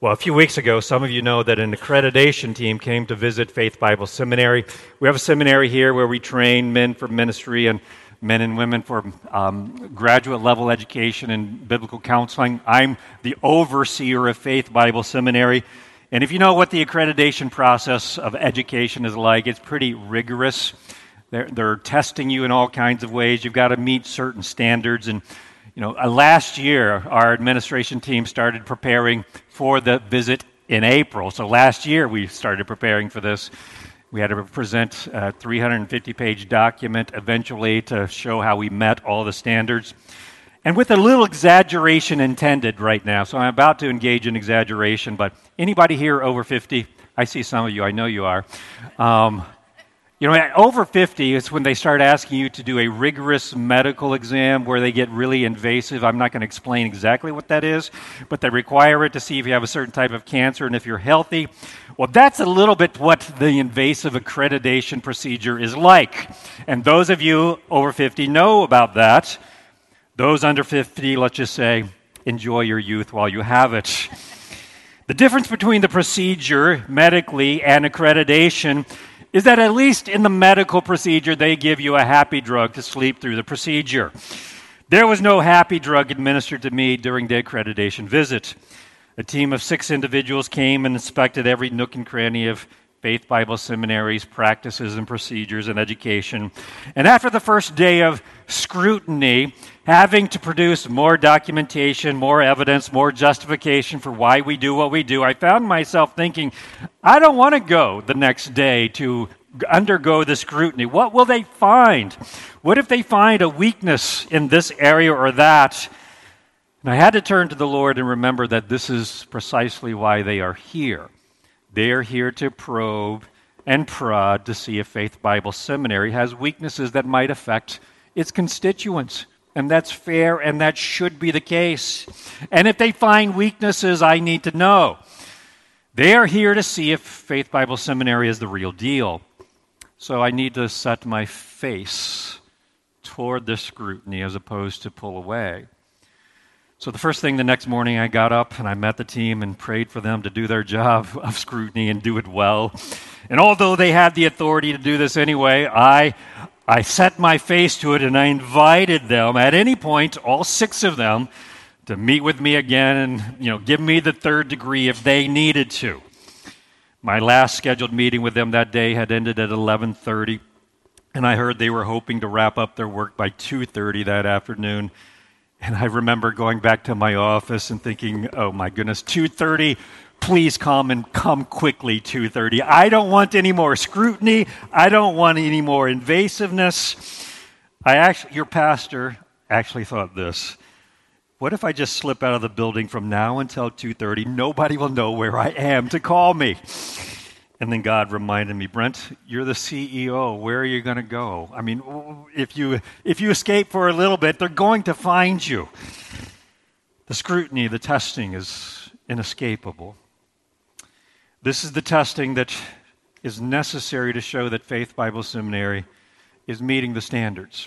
Well, a few weeks ago, some of you know that an accreditation team came to visit Faith Bible Seminary. We have a seminary here where we train men for ministry and men and women for graduate-level education and biblical counseling. I'm the overseer of Faith Bible Seminary. And if you know what the accreditation process of education is like, it's pretty rigorous. They're testing you in all kinds of ways. You've got to meet certain standards. And last year, our administration team started preparing for the visit in April. So last year, we started preparing for this. We had to present a 350-page document eventually to show how we met all the standards. And with a little exaggeration intended right now, so I'm about to engage in exaggeration, but anybody here over 50? I see some of you. I know you are. At over 50 is when they start asking you to do a rigorous medical exam where they get really invasive. I'm not going to explain exactly what that is, but they require it to see if you have a certain type of cancer and if you're healthy. Well, that's a little bit what the invasive accreditation procedure is like. And those of you over 50 know about that. Those under 50, let's just say, enjoy your youth while you have it. The difference between the procedure medically and accreditation is that at least in the medical procedure, they give you a happy drug to sleep through the procedure. There was no happy drug administered to me during the accreditation visit. A team of 6 individuals came and inspected every nook and cranny of Faith Bible Seminary's practices and procedures and education. And after the first day of scrutiny, having to produce more documentation, more evidence, more justification for why we do what we do, I found myself thinking, I don't want to go the next day to undergo the scrutiny. What will they find? What if they find a weakness in this area or that? And I had to turn to the Lord and remember that this is precisely why they are here. They're here to probe and prod to see if Faith Bible Seminary has weaknesses that might affect its constituents. And that's fair, and that should be the case. And if they find weaknesses, I need to know. They are here to see if Faith Bible Seminary is the real deal. So I need to set my face toward the scrutiny as opposed to pull away. So the first thing the next morning, I got up and I met the team and prayed for them to do their job of scrutiny and do it well. And although they had the authority to do this anyway, I set my face to it and I invited them at any point, all 6 of them, to meet with me again and give me the third degree if they needed to. My last scheduled meeting with them that day had ended at 11:30, and I heard they were hoping to wrap up their work by 2:30 that afternoon. And I remember going back to my office and thinking, oh my goodness, 2:30, please come and come quickly, 2:30. I don't want any more scrutiny. I don't want any more invasiveness. Your pastor actually thought this. What if I just slip out of the building from now until 2:30? Nobody will know where I am to call me. And then God reminded me, Brent, you're the CEO. Where are you going to go? I mean, if you escape for a little bit, they're going to find you. The scrutiny, the testing is inescapable. This is the testing that is necessary to show that Faith Bible Seminary is meeting the standards.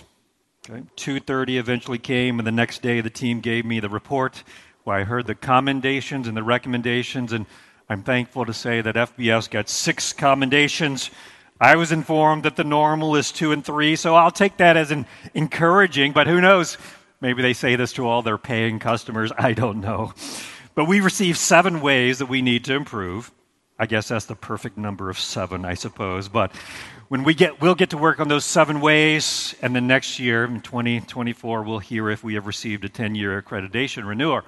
Okay? 2:30 eventually came, and the next day the team gave me the report where I heard the commendations and the recommendations, and I'm thankful to say that FBS got 6 commendations. I was informed that the normal is 2 and 3, so I'll take that as an encouraging, but who knows? Maybe they say this to all their paying customers. I don't know. But we received 7 ways that we need to improve. I guess that's the perfect number of 7, I suppose. But when we'll get to work on those 7 ways, and then next year, in 2024, we'll hear if we have received a 10-year accreditation renewal.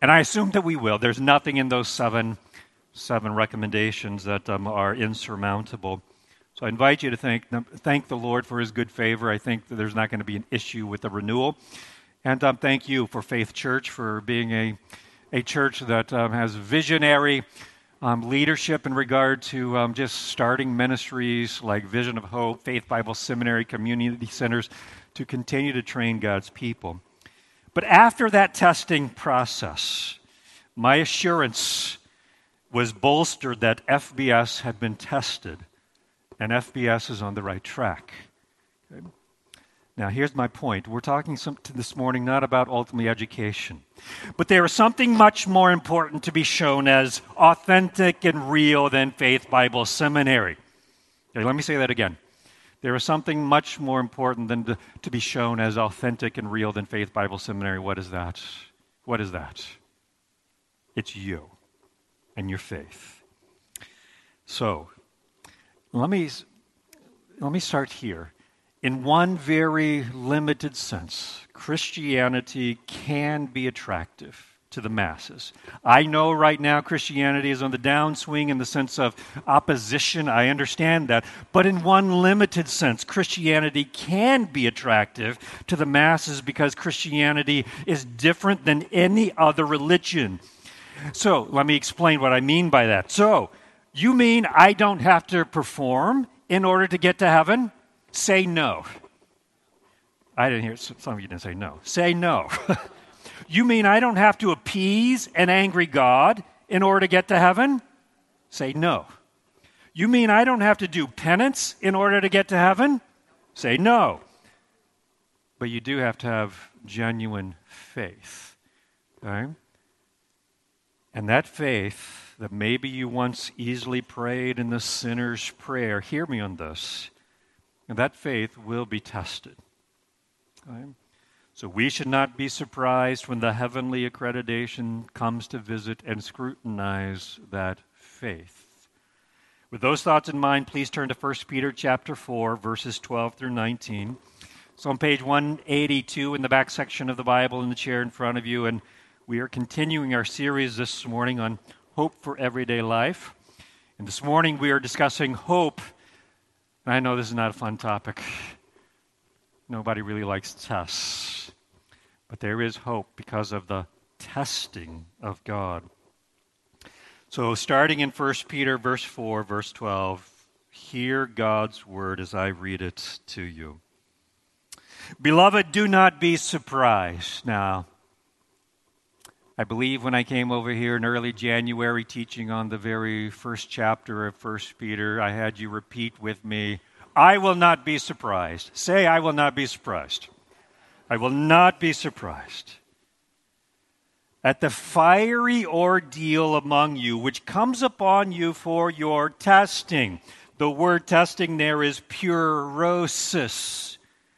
And I assume that we will. There's nothing in those 7 recommendations that are insurmountable. So I invite you to thank the Lord for his good favor. I think that there's not going to be an issue with the renewal. And thank you for Faith Church for being a church that has visionary leadership in regard to just starting ministries like Vision of Hope, Faith Bible Seminary, community centers to continue to train God's people. But after that testing process, my assurance was bolstered that FBS had been tested, and FBS is on the right track. Okay. Now, here's my point. We're talking this morning not about ultimately education, but there is something much more important to be shown as authentic and real than Faith Bible Seminary. Okay, let me say that again. There is something much more important than to be shown as authentic and real than Faith Bible Seminary. What is that? What is that? It's you and your faith. So, let me start here. In one very limited sense, Christianity can be attractive to the masses. I know right now Christianity is on the downswing in the sense of opposition. I understand that. But in one limited sense, Christianity can be attractive to the masses because Christianity is different than any other religion. So let me explain what I mean by that. So you mean I don't have to perform in order to get to heaven? Say no. I didn't hear, some of you didn't say no. Say no. You mean I don't have to appease an angry God in order to get to heaven? Say no. You mean I don't have to do penance in order to get to heaven? Say no. But you do have to have genuine faith. Okay? And that faith that maybe you once easily prayed in the sinner's prayer, hear me on this, and that faith will be tested. Okay? So we should not be surprised when the heavenly accreditation comes to visit and scrutinize that faith. With those thoughts in mind, please turn to 1 Peter chapter 4, verses 12 through 19. It's on page 182 in the back section of the Bible in the chair in front of you, and we are continuing our series this morning on hope for everyday life. And this morning we are discussing hope. I know this is not a fun topic. Nobody really likes tests. But there is hope because of the testing of God. So starting in 1 Peter verse 4, verse 12, hear God's word as I read it to you. Beloved, do not be surprised. Now, I believe when I came over here in early January teaching on the very first chapter of 1 Peter, I had you repeat with me, I will not be surprised. Say, I will not be surprised. I will not be surprised at the fiery ordeal among you, which comes upon you for your testing. The word testing there is purosis,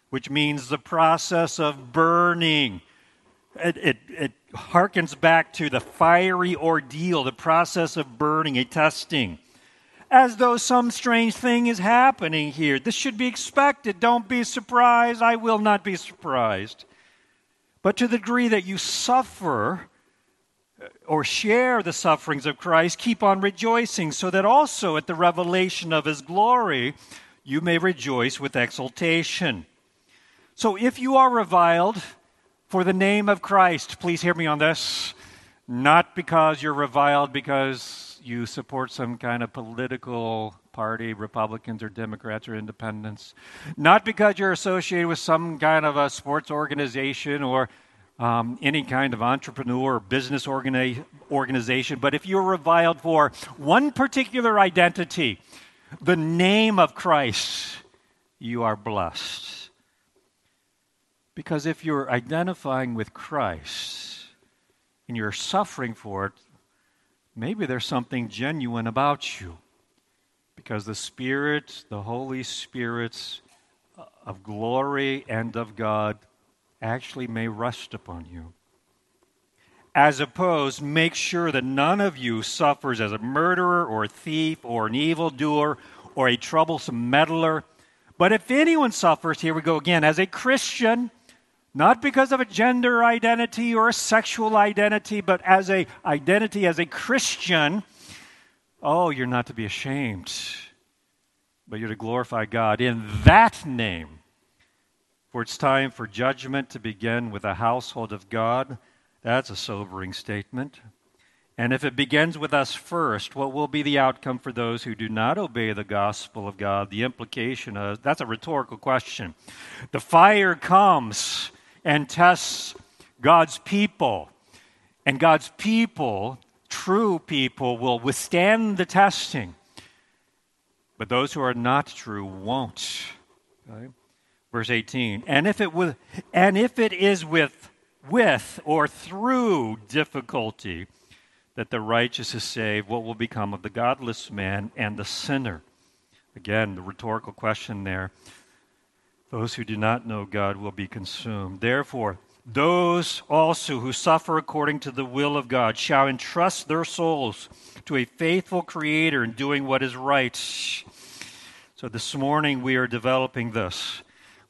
which means the process of burning. It harkens back to the fiery ordeal, the process of burning, a testing, as though some strange thing is happening here. This should be expected. Don't be surprised. I will not be surprised. But to the degree that you suffer or share the sufferings of Christ, keep on rejoicing, so that also at the revelation of his glory, you may rejoice with exultation. So if you are reviled for the name of Christ, please hear me on this, not because you're reviled because you support some kind of political party, Republicans or Democrats or independents, not because you're associated with some kind of a sports organization or any kind of entrepreneur or business organization, but if you're reviled for one particular identity, the name of Christ, you are blessed. Because if you're identifying with Christ and you're suffering for it, maybe there's something genuine about you. Because the Holy Spirit of glory and of God actually may rest upon you. As opposed, make sure that none of you suffers as a murderer or a thief or an evildoer or a troublesome meddler. But if anyone suffers, here we go again, as a Christian, not because of a gender identity or a sexual identity, but as a identity as a Christian, oh, you're not to be ashamed, but you're to glorify God in that name. For it's time for judgment to begin with the household of God. That's a sobering statement. And if it begins with us first, what will be the outcome for those who do not obey the gospel of God? The implication of, that's a rhetorical question. The fire comes and tests God's people. And God's people, true people, will withstand the testing. But those who are not true won't. Okay? Verse 18, and if it is with or through difficulty that the righteous is saved, what will become of the godless man and the sinner? Again, the rhetorical question there. Those who do not know God will be consumed. Therefore, those also who suffer according to the will of God shall entrust their souls to a faithful Creator in doing what is right. So this morning we are developing this.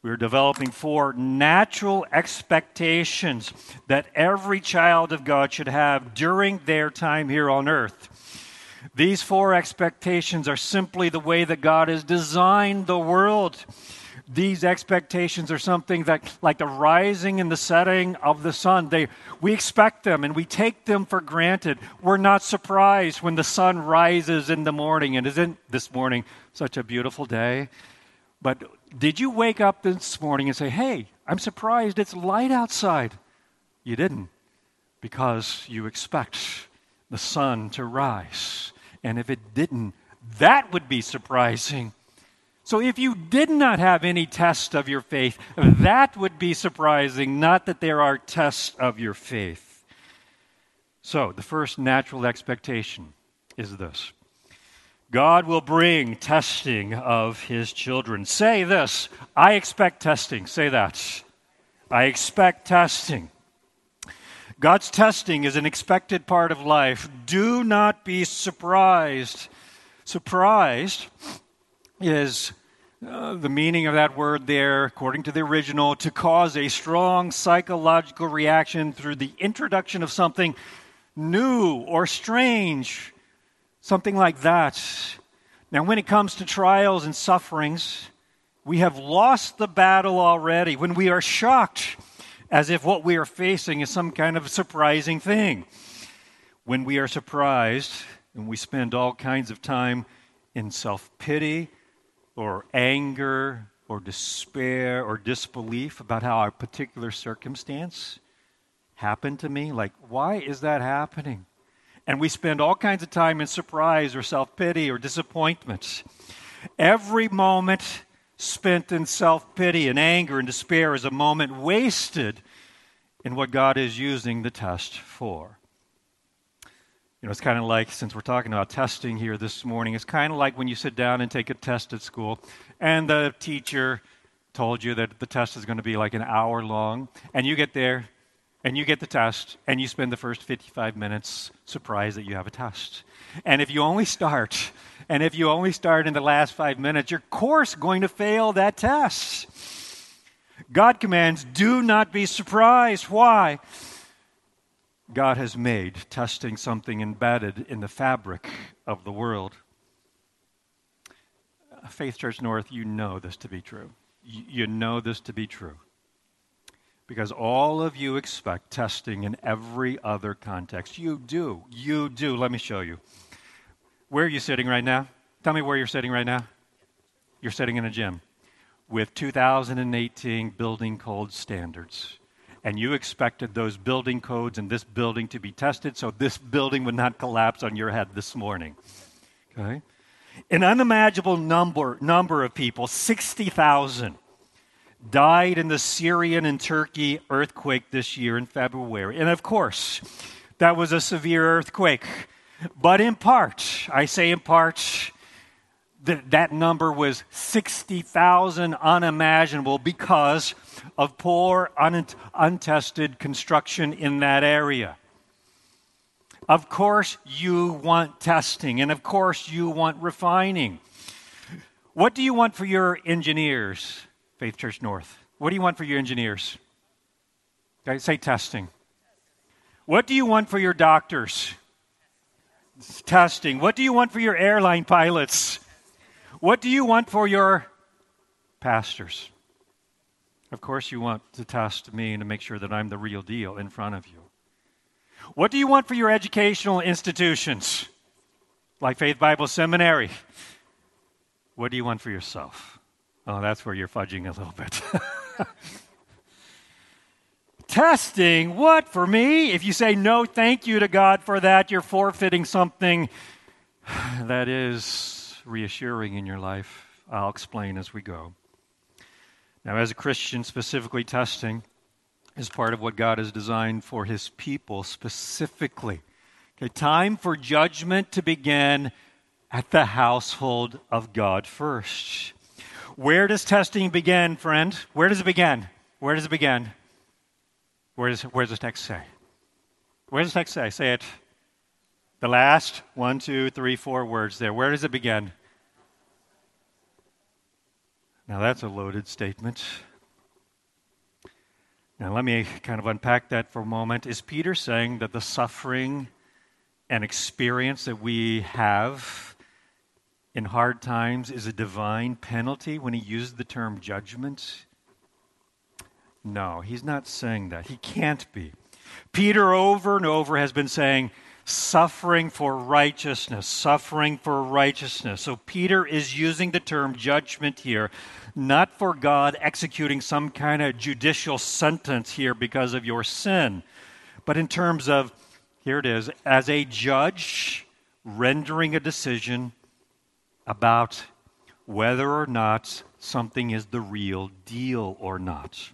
We are developing four natural expectations that every child of God should have during their time here on earth. These four expectations are simply the way that God has designed the world. These expectations are something that, like the rising and the setting of the sun, we expect them and we take them for granted. We're not surprised when the sun rises in the morning. And isn't this morning such a beautiful day? But did you wake up this morning and say, hey, I'm surprised it's light outside? You didn't, because you expect the sun to rise. And if it didn't, that would be surprising. So if you did not have any test of your faith, that would be surprising, not that there are tests of your faith. So the first natural expectation is this: God will bring testing of his children. Say this: I expect testing. Say that: I expect testing. God's testing is an expected part of life. Do not be surprised. Surprised is the meaning of that word there, according to the original, to cause a strong psychological reaction through the introduction of something new or strange, something like that. Now, when it comes to trials and sufferings, we have lost the battle already when we are shocked as if what we are facing is some kind of surprising thing. When we are surprised, and we spend all kinds of time in self-pity, or anger, or despair, or disbelief about how our particular circumstance happened to me. Like, why is that happening? And we spend all kinds of time in surprise, or self-pity, or disappointment. Every moment spent in self-pity and anger and despair is a moment wasted in what God is using the test for. You know, it's kind of like, since we're talking about testing here this morning, it's kind of like when you sit down and take a test at school, and the teacher told you that the test is going to be like an hour long, and you get there, and you get the test, and you spend the first 55 minutes surprised that you have a test. And if you only start, in the last 5 minutes, you're, of course, going to fail that test. God commands, do not be surprised. Why? God has made testing something embedded in the fabric of the world. Faith Church North, you know this to be true. You know this to be true. Because all of you expect testing in every other context. You do. Let me show you. Where are you sitting right now? Tell me where you're sitting right now. You're sitting in a gym with 2018 building code standards. And you expected those building codes in this building to be tested so this building would not collapse on your head this morning. Okay? An unimaginable number of people, 60,000, died in the Syrian and Turkey earthquake this year in February. And of course, that was a severe earthquake. But in part, I say in part, that number was 60,000 unimaginable because of poor, untested construction in that area. Of course you want testing, and of course you want refining. What do you want for your engineers, Faith Church North? What do you want for your engineers? Okay, say testing. What do you want for your doctors? Testing. What do you want for your airline pilots? What do you want for your pastors? Of course you want to test me and to make sure that I'm the real deal in front of you. What do you want for your educational institutions, like Faith Bible Seminary? What do you want for yourself? Oh, that's where you're fudging a little bit. Testing, what for me? If you say no thank you to God for that, you're forfeiting something that is reassuring in your life. I'll explain as we go. Now, as a Christian, specifically testing is part of what God has designed for his people specifically. Okay, time for judgment to begin at the household of God first. Where does testing begin, friend? Where does it begin? Where does it begin? Where does the text say? Where does the text say? Say it. The last 1, 2, 3, 4 words there. Where does it begin? Now that's a loaded statement. Now let me kind of unpack that for a moment. Is Peter saying that the suffering and experience that we have in hard times is a divine penalty when he used the term judgment? No, he's not saying that. He can't be. Peter over and over has been saying, suffering for righteousness, suffering for righteousness. So Peter is using the term judgment here, not for God executing some kind of judicial sentence here because of your sin, but in terms of, here it is, as a judge rendering a decision about whether or not something is the real deal or not.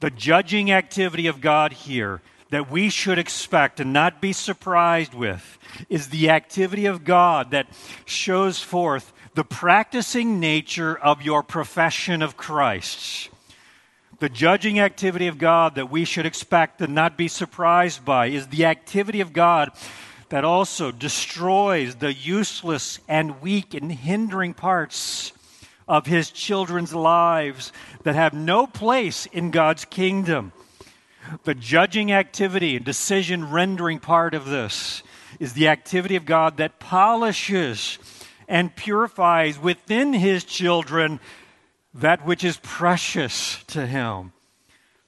The judging activity of God here that we should expect and not be surprised with is the activity of God that shows forth the practicing nature of your profession of Christ. The judging activity of God that we should expect and not be surprised by is the activity of God that also destroys the useless and weak and hindering parts of his children's lives that have no place in God's kingdom. The judging activity and decision-rendering part of this is the activity of God that polishes and purifies within his children that which is precious to him.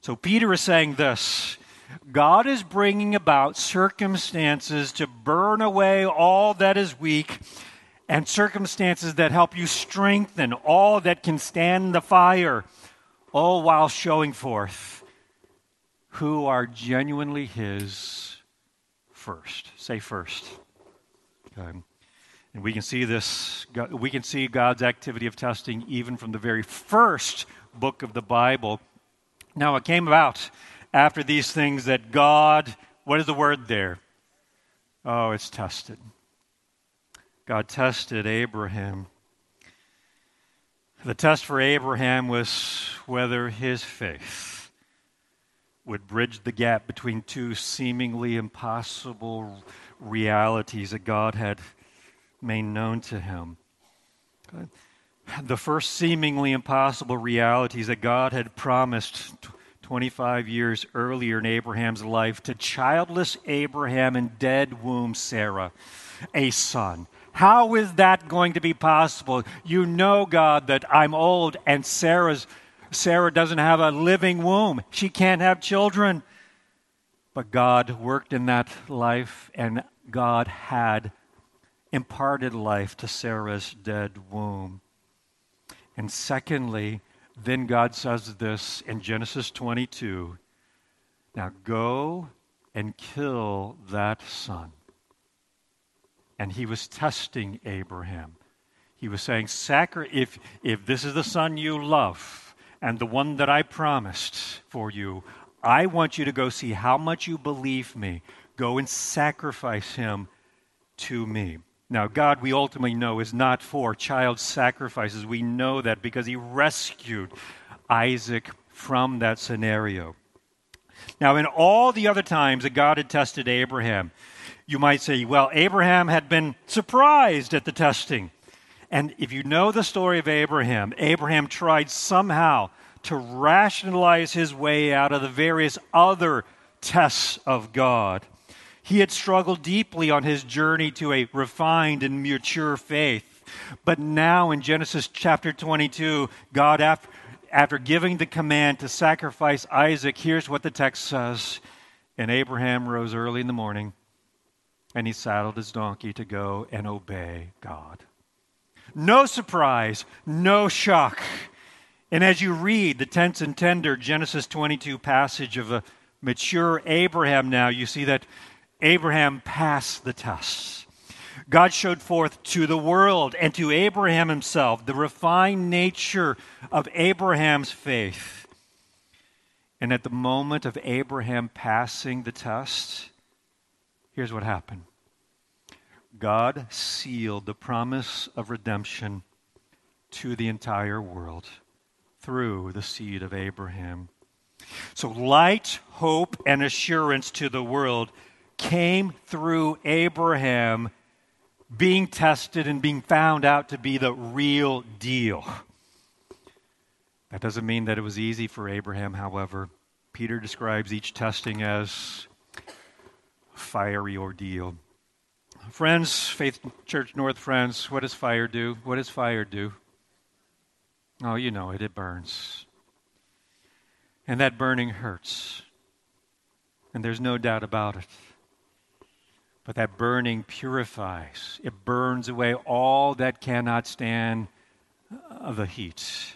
So Peter is saying this, God is bringing about circumstances to burn away all that is weak and circumstances that help you strengthen all that can stand the fire, all while showing forth who are genuinely his first. Say first. Okay. And we can see this, we can see God's activity of testing even from the very first book of the Bible. Now it came about after these things that God, what is the word there? Oh, it's tested. God tested Abraham. The test for Abraham was whether his faith would bridge the gap between two seemingly impossible realities that God had made known to him. Okay. The first seemingly impossible realities that God had promised 25 years earlier in Abraham's life to childless Abraham and dead womb Sarah, a son. How is that going to be possible? You know, God, that I'm old and Sarah doesn't have a living womb. She can't have children. But God worked in that life, and God had imparted life to Sarah's dead womb. And secondly, then God says this in Genesis 22, now go and kill that son. And he was testing Abraham. He was saying, if this is the son you love, and the one that I promised for you, I want you to go see how much you believe me. Go and sacrifice him to me. Now, God, we ultimately know, is not for child sacrifices. We know that because he rescued Isaac from that scenario. Now, in all the other times that God had tested Abraham, you might say, well, Abraham had been surprised at the testing. And if you know the story of Abraham, Abraham tried somehow to rationalize his way out of the various other tests of God. He had struggled deeply on his journey to a refined and mature faith. But now in Genesis chapter 22, God, after giving the command to sacrifice Isaac, here's what the text says. And Abraham rose early in the morning, and he saddled his donkey to go and obey God. No surprise, no shock. And as you read the tense and tender Genesis 22 passage of a mature Abraham now, you see that Abraham passed the test. God showed forth to the world and to Abraham himself the refined nature of Abraham's faith. And at the moment of Abraham passing the test, here's what happened. God sealed the promise of redemption to the entire world through the seed of Abraham. So light, hope, and assurance to the world came through Abraham being tested and being found out to be the real deal. That doesn't mean that it was easy for Abraham, however. Peter describes each testing as a fiery ordeal. Friends, Faith Church North friends, what does fire do? What does fire do? Oh, you know it burns. And that burning hurts. And there's no doubt about it. But that burning purifies. It burns away all that cannot stand of the heat.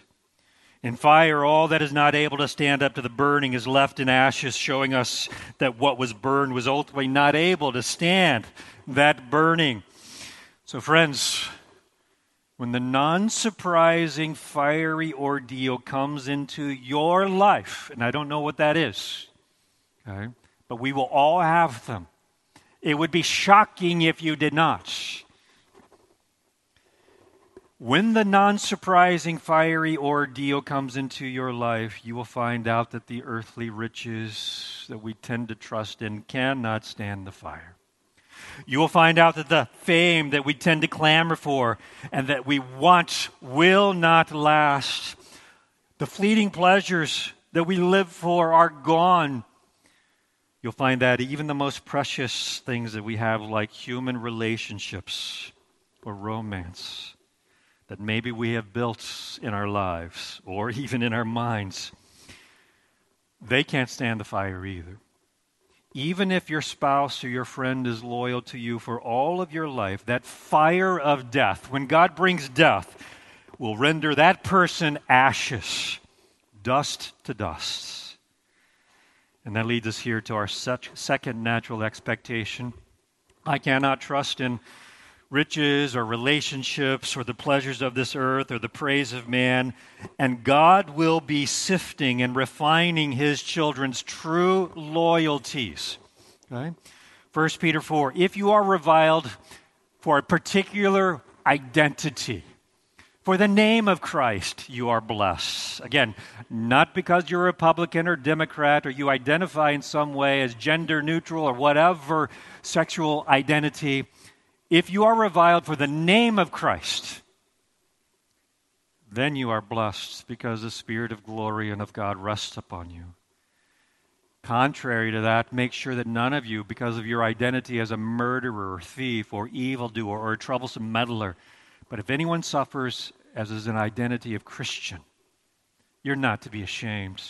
In fire, all that is not able to stand up to the burning is left in ashes, showing us that what was burned was ultimately not able to stand that burning. So friends, when the non-surprising fiery ordeal comes into your life, and I don't know what that is, okay, but we will all have them. It would be shocking if you did not. When the non-surprising fiery ordeal comes into your life, you will find out that the earthly riches that we tend to trust in cannot stand the fire. You will find out that the fame that we tend to clamor for and that we want will not last. The fleeting pleasures that we live for are gone. You'll find that even the most precious things that we have, like human relationships or romance, that maybe we have built in our lives or even in our minds, they can't stand the fire either. Even if your spouse or your friend is loyal to you for all of your life, that fire of death, when God brings death, will render that person ashes, dust to dust. And that leads us here to our second natural expectation. I cannot trust in riches or relationships or the pleasures of this earth or the praise of man, and God will be sifting and refining his children's true loyalties. Okay? 1 Peter 4, if you are reviled for a particular identity, for the name of Christ, you are blessed. Again, not because you're a Republican or Democrat or you identify in some way as gender neutral or whatever sexual identity. If you are reviled for the name of Christ, then you are blessed because the Spirit of glory and of God rests upon you. Contrary to that, make sure that none of you, because of your identity as a murderer or thief or evildoer or a troublesome meddler, but if anyone suffers as is an identity of Christian, you're not to be ashamed,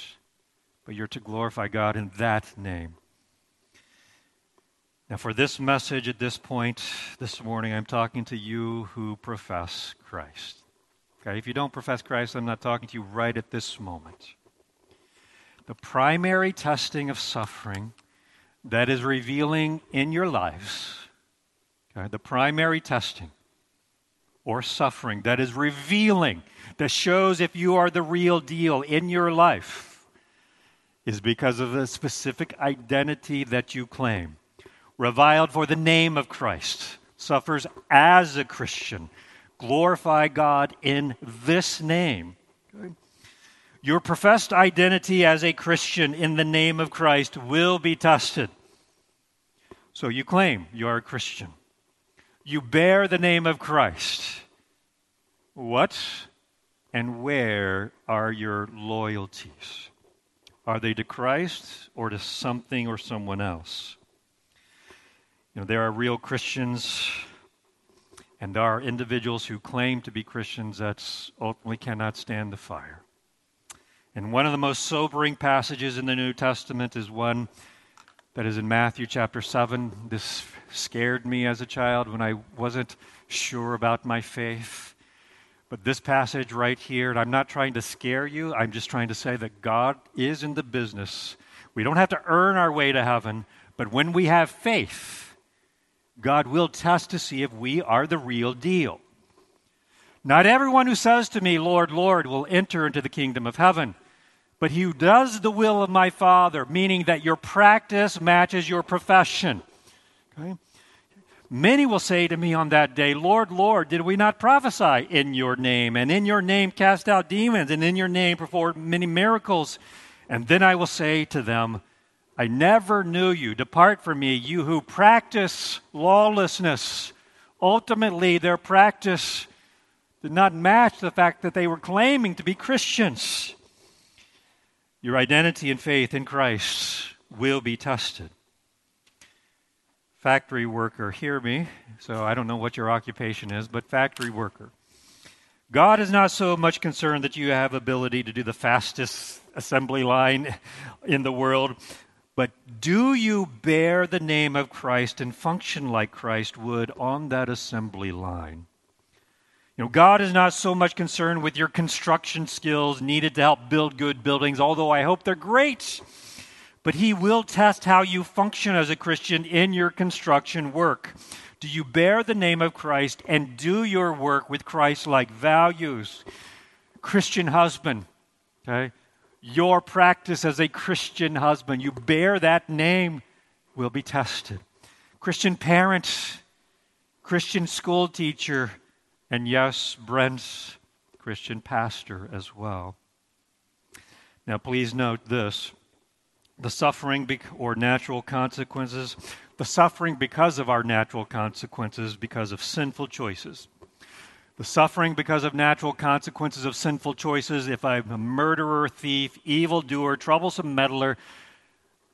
but you're to glorify God in that name. Now, for this message at this point, this morning, I'm talking to you who profess Christ. Okay, if you don't profess Christ, I'm not talking to you right at this moment. The primary testing of suffering that is revealing in your lives, okay, the primary testing or suffering that is revealing, that shows if you are the real deal in your life, is because of the specific identity that you claim. Reviled for the name of Christ, suffers as a Christian, glorify God in this name. Okay. Your professed identity as a Christian in the name of Christ will be tested. So you claim you are a Christian. You bear the name of Christ. What and where are your loyalties? Are they to Christ or to something or someone else? You know, there are real Christians and there are individuals who claim to be Christians that ultimately cannot stand the fire. And one of the most sobering passages in the New Testament is one that is in Matthew chapter 7. This scared me as a child when I wasn't sure about my faith. But this passage right here, and I'm not trying to scare you, I'm just trying to say that God is in the business. We don't have to earn our way to heaven, but when we have faith, God will test to see if we are the real deal. Not everyone who says to me, Lord, Lord, will enter into the kingdom of heaven, but he who does the will of my Father, meaning that your practice matches your profession. Okay? Many will say to me on that day, Lord, Lord, did we not prophesy in your name, and in your name cast out demons, and in your name perform many miracles? And then I will say to them, I never knew you. Depart from me, you who practice lawlessness. Ultimately, their practice did not match the fact that they were claiming to be Christians. Your identity and faith in Christ will be tested. Factory worker, hear me. So I don't know what your occupation is, but factory worker. God is not so much concerned that you have ability to do the fastest assembly line in the world, but do you bear the name of Christ and function like Christ would on that assembly line? You know, God is not so much concerned with your construction skills needed to help build good buildings, although I hope they're great. But he will test how you function as a Christian in your construction work. Do you bear the name of Christ and do your work with Christ-like values? Christian husband, okay? Your practice as a Christian husband, you bear that name, will be tested. Christian parents, Christian school teacher, and yes, Brent's Christian pastor as well. Now, please note this. The suffering or natural consequences, the suffering because of our natural consequences, because of sinful choices. The suffering because of natural consequences of sinful choices, if I'm a murderer, thief, evildoer, troublesome meddler,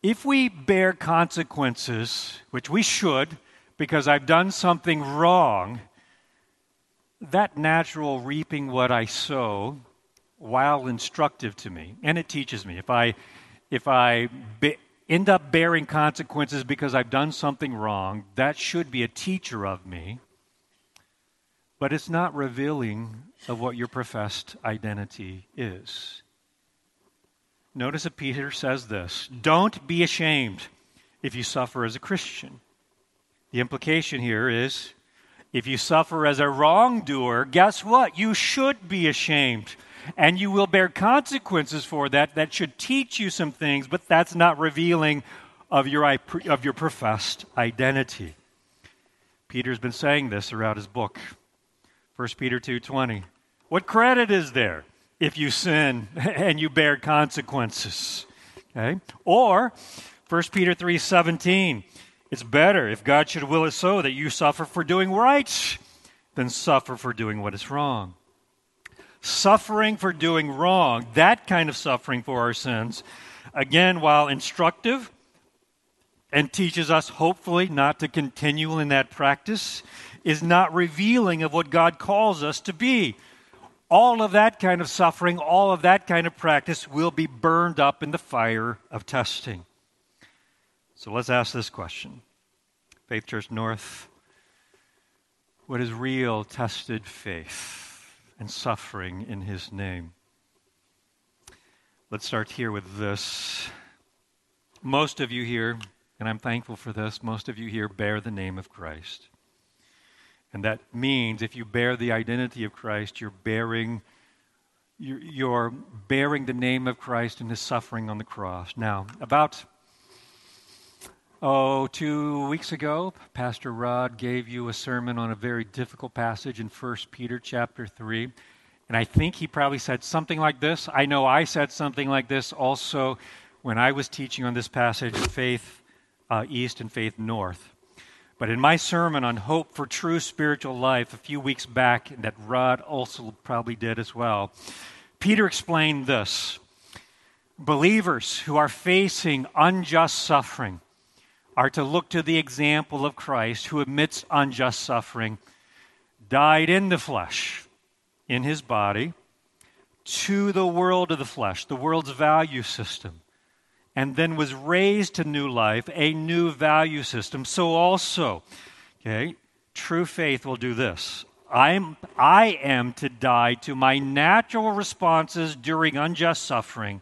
if we bear consequences, which we should, because I've done something wrong, that natural reaping what I sow, while instructive to me, and it teaches me. If I end up bearing consequences because I've done something wrong, that should be a teacher of me, but it's not revealing of what your professed identity is. Notice that Peter says this, don't be ashamed if you suffer as a Christian. The implication here is, if you suffer as a wrongdoer, guess what? You should be ashamed. And you will bear consequences for that. That should teach you some things, but that's not revealing of your professed identity. Peter's been saying this throughout his book. 1 Peter 2:20. What credit is there if you sin and you bear consequences? Okay? Or 1 Peter 3:17. It's better if God should will it so that you suffer for doing right than suffer for doing what is wrong. Suffering for doing wrong, that kind of suffering for our sins, again, while instructive and teaches us hopefully not to continue in that practice, is not revealing of what God calls us to be. All of that kind of suffering, all of that kind of practice will be burned up in the fire of testing. So let's ask this question. Faith Church North, what is real tested faith? And suffering in his name. Let's start here with this. Most of you here, and I'm thankful for this, most of you here bear the name of Christ. And that means if you bear the identity of Christ, you're bearing the name of Christ in his suffering on the cross. Now, about 2 weeks ago, Pastor Rod gave you a sermon on a very difficult passage in 1 Peter chapter 3, and I think he probably said something like this. I know I said something like this also when I was teaching on this passage, Faith East and Faith North. But in my sermon on hope for true spiritual life a few weeks back, that Rod also probably did as well, Peter explained this. Believers who are facing unjust suffering are to look to the example of Christ, who amidst unjust suffering, died in the flesh, in his body, to the world of the flesh, the world's value system, and then was raised to new life, a new value system. So also, okay, true faith will do this. I am to die to my natural responses during unjust suffering,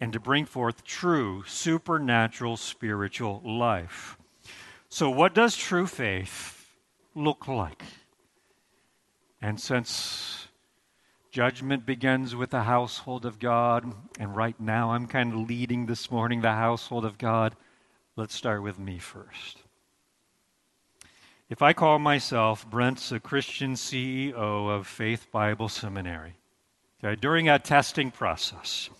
and to bring forth true supernatural spiritual life. So what does true faith look like? And since judgment begins with the household of God, and right now I'm kind of leading this morning the household of God, let's start with me first. If I call myself, Brent's a Christian CEO of Faith Bible Seminary, okay, during a testing process,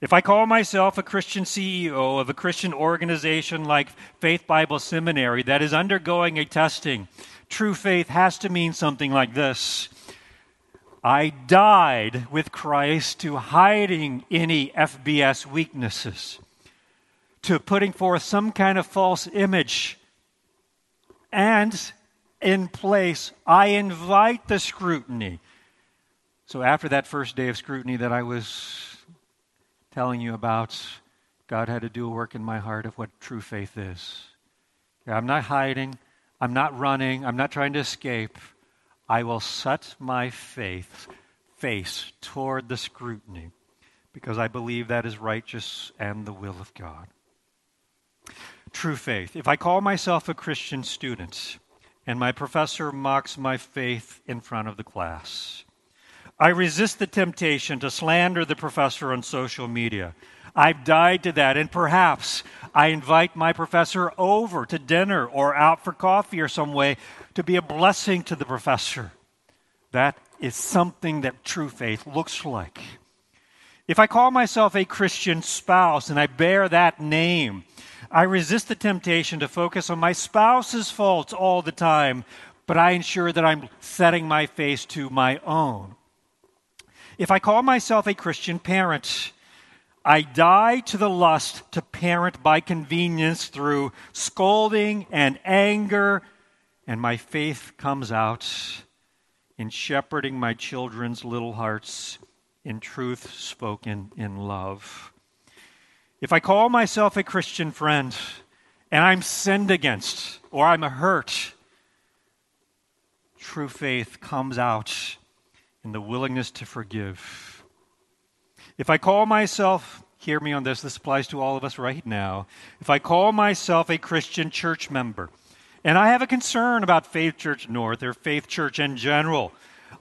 if I call myself a Christian CEO of a Christian organization like Faith Bible Seminary that is undergoing a testing, true faith has to mean something like this. I died with Christ to hiding any FBS weaknesses, to putting forth some kind of false image. And in place, I invite the scrutiny. So after that first day of scrutiny that I was telling you about, God had to do a work in my heart of what true faith is. I'm not hiding. I'm not running. I'm not trying to escape. I will set my face toward the scrutiny because I believe that is righteous and the will of God. True faith. If I call myself a Christian student and my professor mocks my faith in front of the class, I resist the temptation to slander the professor on social media. I've died to that, and perhaps I invite my professor over to dinner or out for coffee or some way to be a blessing to the professor. That is something that true faith looks like. If I call myself a Christian spouse and I bear that name, I resist the temptation to focus on my spouse's faults all the time, but I ensure that I'm setting my face to my own. If I call myself a Christian parent, I die to the lust to parent by convenience through scolding and anger, and my faith comes out in shepherding my children's little hearts in truth spoken in love. If I call myself a Christian friend and I'm sinned against or I'm hurt, true faith comes out in the willingness to forgive. If I call myself, hear me on this applies to all of us right now. If I call myself a Christian church member and I have a concern about Faith Church North or Faith Church in general,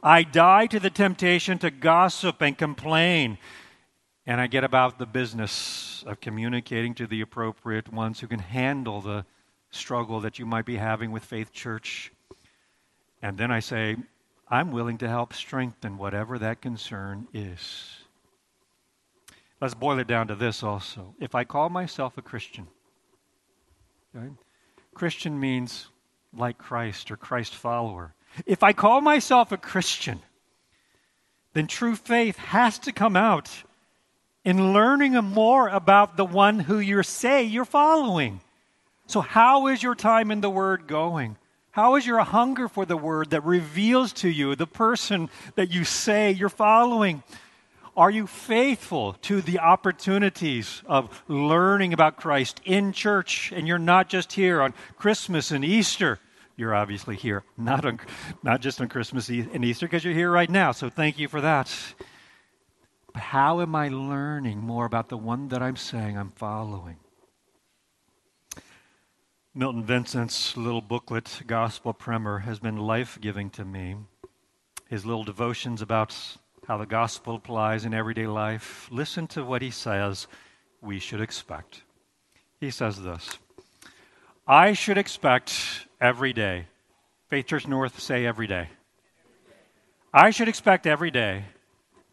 I die to the temptation to gossip and complain, and I get about the business of communicating to the appropriate ones who can handle the struggle that you might be having with Faith Church. And then I say, I'm willing to help strengthen whatever that concern is. Let's boil it down to this also. If I call myself a Christian, okay? Christian means like Christ or Christ follower. If I call myself a Christian, then true faith has to come out in learning more about the one who you say you're following. So how is your time in the Word going? How is your hunger for the Word that reveals to you the person that you say you're following? Are you faithful to the opportunities of learning about Christ in church? And you're not just here on Christmas and Easter. You're obviously here, not just on Christmas and Easter, because you're here right now. So thank you for that. How am I learning more about the one that I'm saying I'm following? Milton Vincent's little booklet, Gospel Primer, has been life-giving to me. His little devotions about how the gospel applies in everyday life. Listen to what he says we should expect. He says this, I should expect every day. Faith Church North, say every day. I should expect every day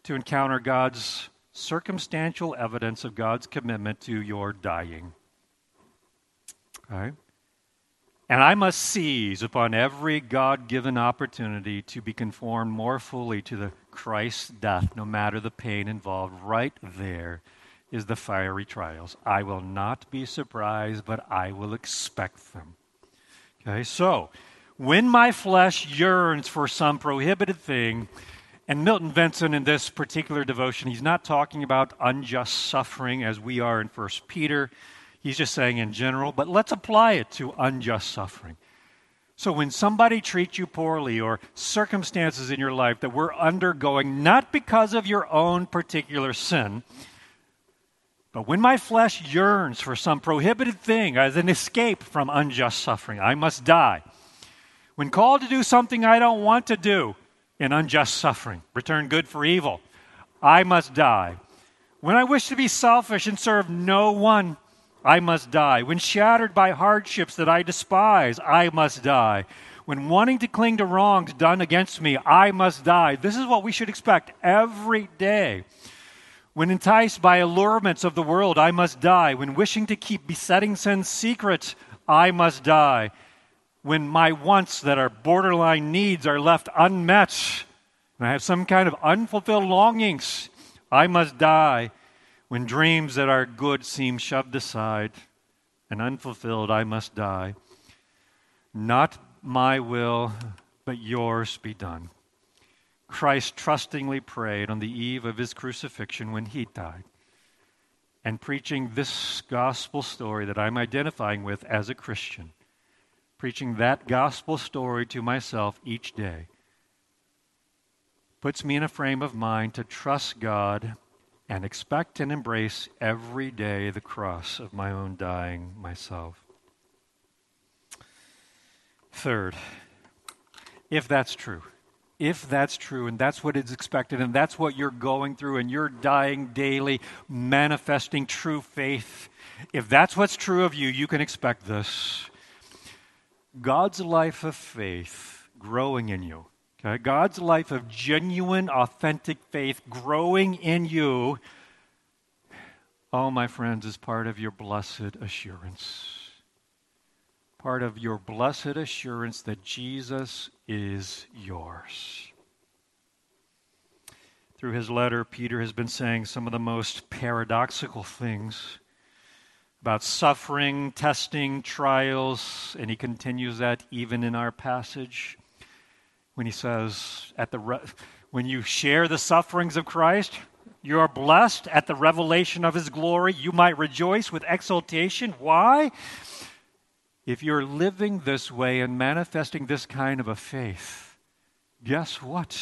to encounter God's circumstantial evidence of God's commitment to your dying. Okay? And I must seize upon every God-given opportunity to be conformed more fully to the Christ's death, no matter the pain involved. Right there is the fiery trials. I will not be surprised, but I will expect them. Okay, so when my flesh yearns for some prohibited thing, and Milton Vincent, in this particular devotion, he's not talking about unjust suffering as we are in 1 Peter. He's just saying in general, but let's apply it to unjust suffering. So when somebody treats you poorly or circumstances in your life that we're undergoing, not because of your own particular sin, But when my flesh yearns for some prohibited thing as an escape from unjust suffering, I must die. When called to do something I don't want to do in unjust suffering, return good for evil, I must die. When I wish to be selfish and serve no one, I must die. When shattered by hardships that I despise, I must die. When wanting to cling to wrongs done against me, I must die. This is what we should expect every day. When enticed by allurements of the world, I must die. When wishing to keep besetting sins secret, I must die. When my wants that are borderline needs are left unmet, and I have some kind of unfulfilled longings, I must die. When dreams that are good seem shoved aside and unfulfilled, I must die. Not my will, but yours be done. Christ trustingly prayed on the eve of his crucifixion when he died. And preaching this gospel story that I'm identifying with as a Christian, preaching that gospel story to myself each day, puts me in a frame of mind to trust God and expect and embrace every day the cross of my own dying myself. Third, if that's true, and that's what is expected, and that's what you're going through, and you're dying daily, manifesting true faith, if that's what's true of you, you can expect this. God's life of faith growing in you, okay? God's life of genuine, authentic faith growing in you, oh, my friends, is part of your blessed assurance. Part of your blessed assurance that Jesus is yours. Through his letter, Peter has been saying some of the most paradoxical things about suffering, testing, trials, and he continues that even in our passage when he says, when you share the sufferings of Christ, you are blessed at the revelation of his glory. You might rejoice with exultation. Why? If you're living this way and manifesting this kind of a faith, guess what?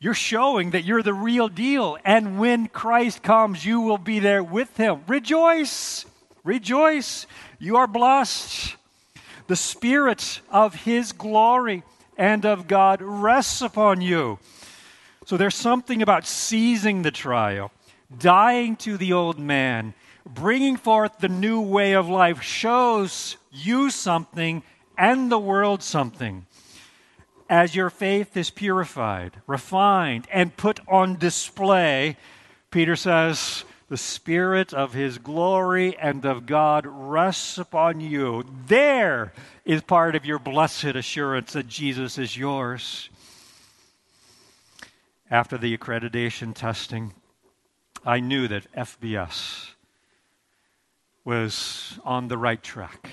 You're showing that you're the real deal, and when Christ comes, you will be there with him. Rejoice! Rejoice! You are blessed. The Spirit of his glory and of God rests upon you. So there's something about seizing the trial, dying to the old man, bringing forth the new way of life, shows you something and the world something. As your faith is purified, refined, and put on display, Peter says, the Spirit of his glory and of God rests upon you. There is part of your blessed assurance that Jesus is yours. After the accreditation testing, I knew that FBS was on the right track,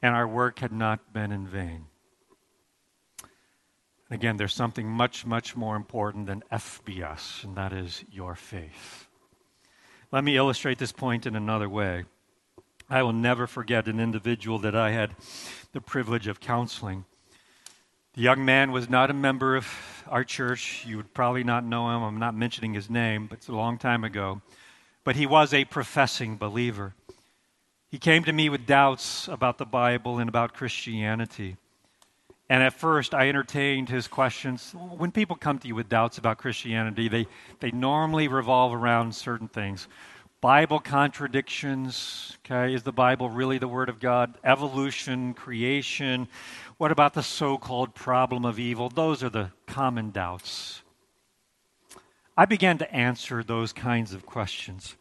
and our work had not been in vain. Again, there's something much, much more important than FBS, and that is your faith. Let me illustrate this point in another way. I will never forget an individual that I had the privilege of counseling. The young man was not a member of our church. You would probably not know him. I'm not mentioning his name, but it's a long time ago. But he was a professing believer. He came to me with doubts about the Bible and about Christianity. And at first, I entertained his questions. When people come to you with doubts about Christianity, they normally revolve around certain things. Bible contradictions, okay? Is the Bible really the Word of God? Evolution, creation. What about the so-called problem of evil? Those are the common doubts. I began to answer those kinds of questions.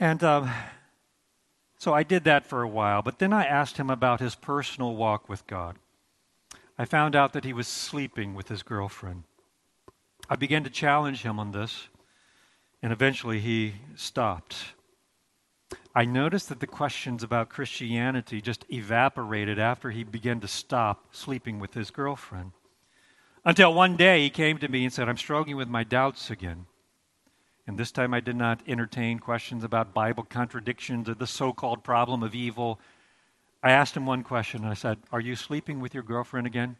And so I did that for a while, but then I asked him about his personal walk with God. I found out that he was sleeping with his girlfriend. I began to challenge him on this, and eventually he stopped. I noticed that the questions about Christianity just evaporated after he began to stop sleeping with his girlfriend. Until one day he came to me and said, I'm struggling with my doubts again. And this time I did not entertain questions about Bible contradictions or the so-called problem of evil. I asked him one question and I said, are you sleeping with your girlfriend again?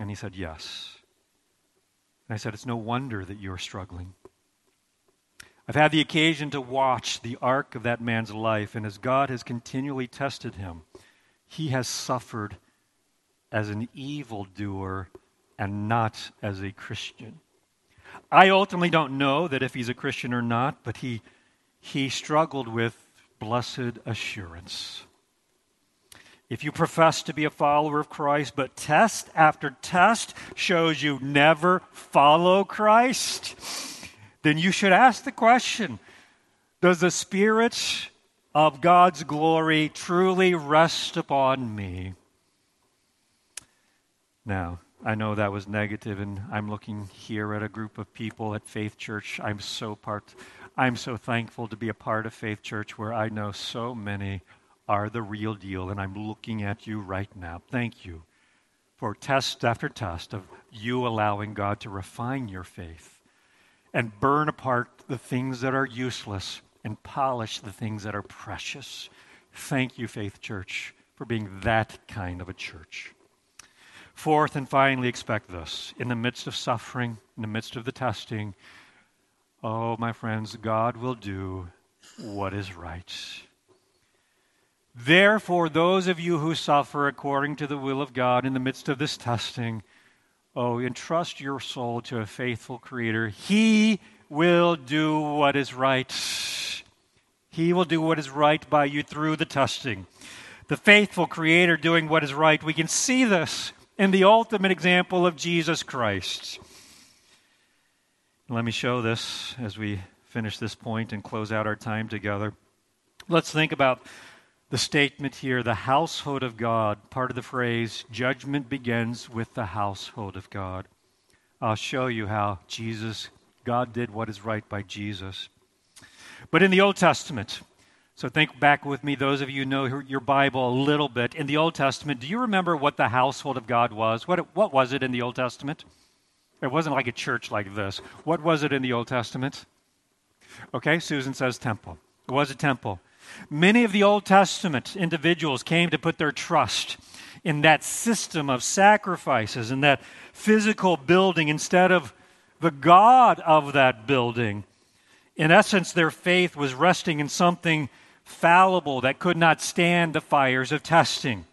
And he said, yes. And I said, it's no wonder that you're struggling. I've had the occasion to watch the arc of that man's life, and as God has continually tested him, he has suffered as an evildoer and not as a Christian. I ultimately don't know that if he's a Christian or not, but he struggled with blessed assurance. If you profess to be a follower of Christ, but test after test shows you never follow Christ, then you should ask the question, does the Spirit of God's glory truly rest upon me? Now, I know that was negative, and I'm looking here at a group of people at Faith Church. I'm so thankful to be a part of Faith Church, where I know so many are the real deal, and I'm looking at you right now. Thank you for test after test of you allowing God to refine your faith and burn apart the things that are useless and polish the things that are precious. Thank you, Faith Church, for being that kind of a church. Fourth and finally, expect this. In the midst of suffering, in the midst of the testing, oh, my friends, God will do what is right. Therefore, those of you who suffer according to the will of God in the midst of this testing, oh, entrust your soul to a faithful Creator. He will do what is right. He will do what is right by you through the testing. The faithful Creator doing what is right. We can see this in the ultimate example of Jesus Christ. Let me show this as we finish this point and close out our time together. Let's think about the statement here, the household of God, part of the phrase, judgment begins with the household of God. I'll show you how God did what is right by Jesus. But in the Old Testament, so think back with me, those of you who know your Bible a little bit. In the Old Testament, do you remember what the household of God was? What was it in the Old Testament? It wasn't like a church like this. What was it in the Old Testament? Okay, Susan says temple. It was a temple. Many of the Old Testament individuals came to put their trust in that system of sacrifices and that physical building instead of the God of that building. In essence, their faith was resting in something fallible that could not stand the fires of testing.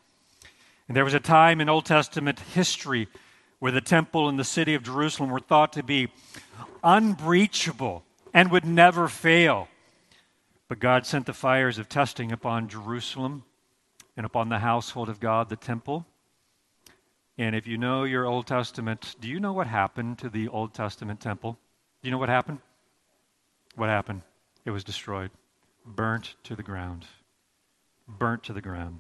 And there was a time in Old Testament history where the temple and the city of Jerusalem were thought to be unbreachable and would never fail. But God sent the fires of testing upon Jerusalem and upon the household of God, the temple. And if you know your Old Testament, do you know what happened to the Old Testament temple? Do you know what happened? What happened? It was destroyed, burnt to the ground, burnt to the ground.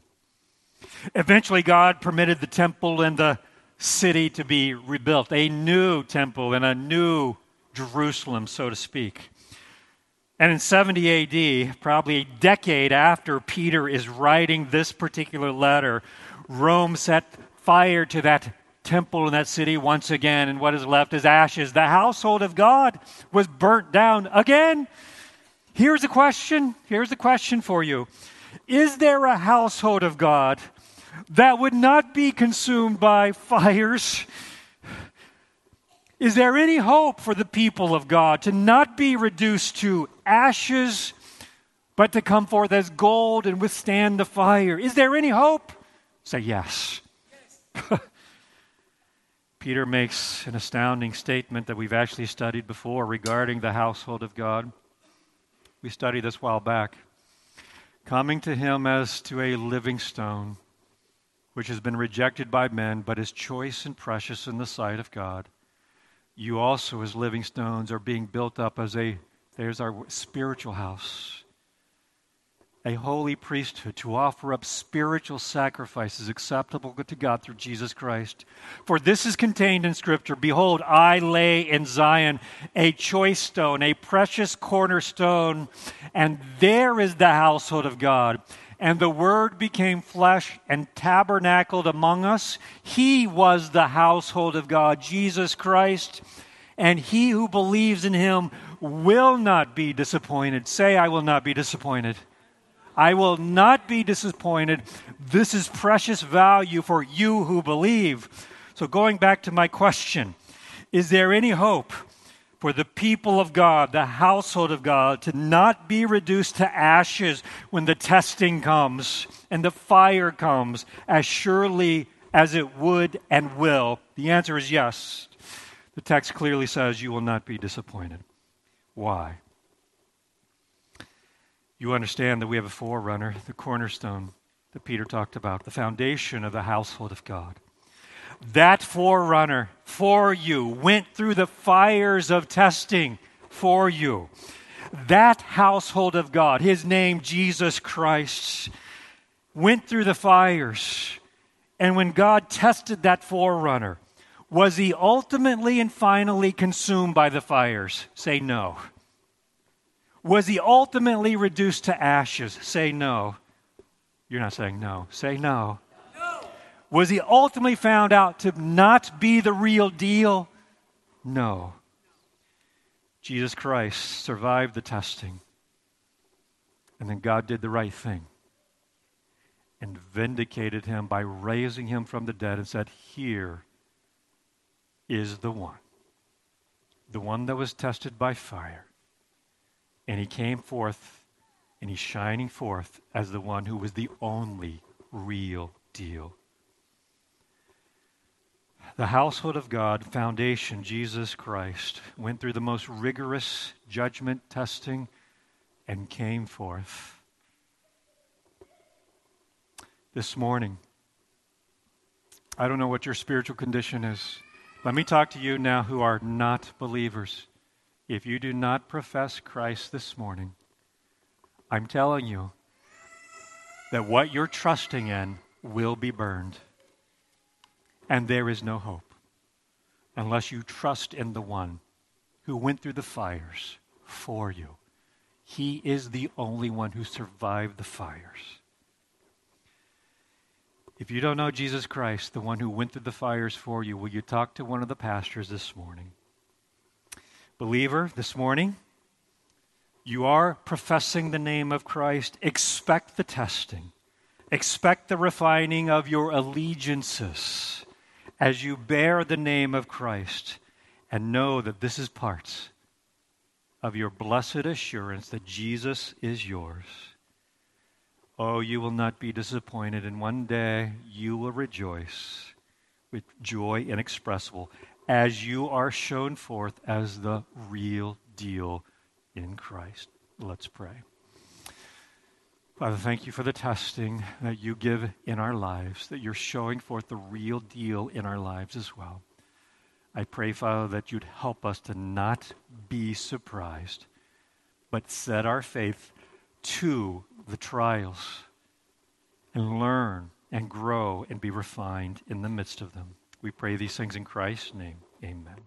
Eventually, God permitted the temple and the city to be rebuilt, a new temple and a new Jerusalem, so to speak. And in 70 AD, probably a decade after Peter is writing this particular letter, Rome set fire to that temple and that city once again, and what is left is ashes. The household of God was burnt down again. Here's a question for you. Is there a household of God that would not be consumed by fires? Is there any hope for the people of God to not be reduced to ashes, but to come forth as gold and withstand the fire? Is there any hope? Say yes. Yes. Peter makes an astounding statement that we've actually studied before regarding the household of God. We studied this a while back. Coming to him as to a living stone, which has been rejected by men, but is choice and precious in the sight of God. You also, as living stones, are being built up as there's our spiritual house, a holy priesthood to offer up spiritual sacrifices acceptable to God through Jesus Christ. For this is contained in Scripture, behold, I lay in Zion a choice stone, a precious cornerstone, and there is the household of God. And the Word became flesh and tabernacled among us. He was the household of God, Jesus Christ. And he who believes in him will not be disappointed. Say, I will not be disappointed. I will not be disappointed. This is precious value for you who believe. So going back to my question, is there any hope for the people of God, the household of God, to not be reduced to ashes when the testing comes and the fire comes, as surely as it would and will? The answer is yes. The text clearly says you will not be disappointed. Why? You understand that we have a forerunner, the cornerstone that Peter talked about, the foundation of the household of God. That forerunner for you went through the fires of testing for you. That household of God, his name Jesus Christ, went through the fires. And when God tested that forerunner, was he ultimately and finally consumed by the fires? Say no. Was he ultimately reduced to ashes? Say no. You're not saying no. Say no. No. Was he ultimately found out to not be the real deal? No. Jesus Christ survived the testing. And then God did the right thing and vindicated him by raising him from the dead and said, here is the one that was tested by fire. And he came forth, and he's shining forth as the one who was the only real deal. The household of God, foundation, Jesus Christ, went through the most rigorous judgment testing and came forth. This morning, I don't know what your spiritual condition is. Let me talk to you now who are not believers. If you do not profess Christ this morning, I'm telling you that what you're trusting in will be burned. And there is no hope unless you trust in the one who went through the fires for you. He is the only one who survived the fires. If you don't know Jesus Christ, the one who went through the fires for you, will you talk to one of the pastors this morning? Believer, this morning, you are professing the name of Christ. Expect the testing. Expect the refining of your allegiances as you bear the name of Christ, and know that this is part of your blessed assurance that Jesus is yours. Oh, you will not be disappointed, and one day you will rejoice with joy inexpressible as you are shown forth as the real deal in Christ. Let's pray. Father, thank you for the testing that you give in our lives, that you're showing forth the real deal in our lives as well. I pray, Father, that you'd help us to not be surprised, but set our faith to the trials and learn and grow and be refined in the midst of them. We pray these things in Christ's name. Amen.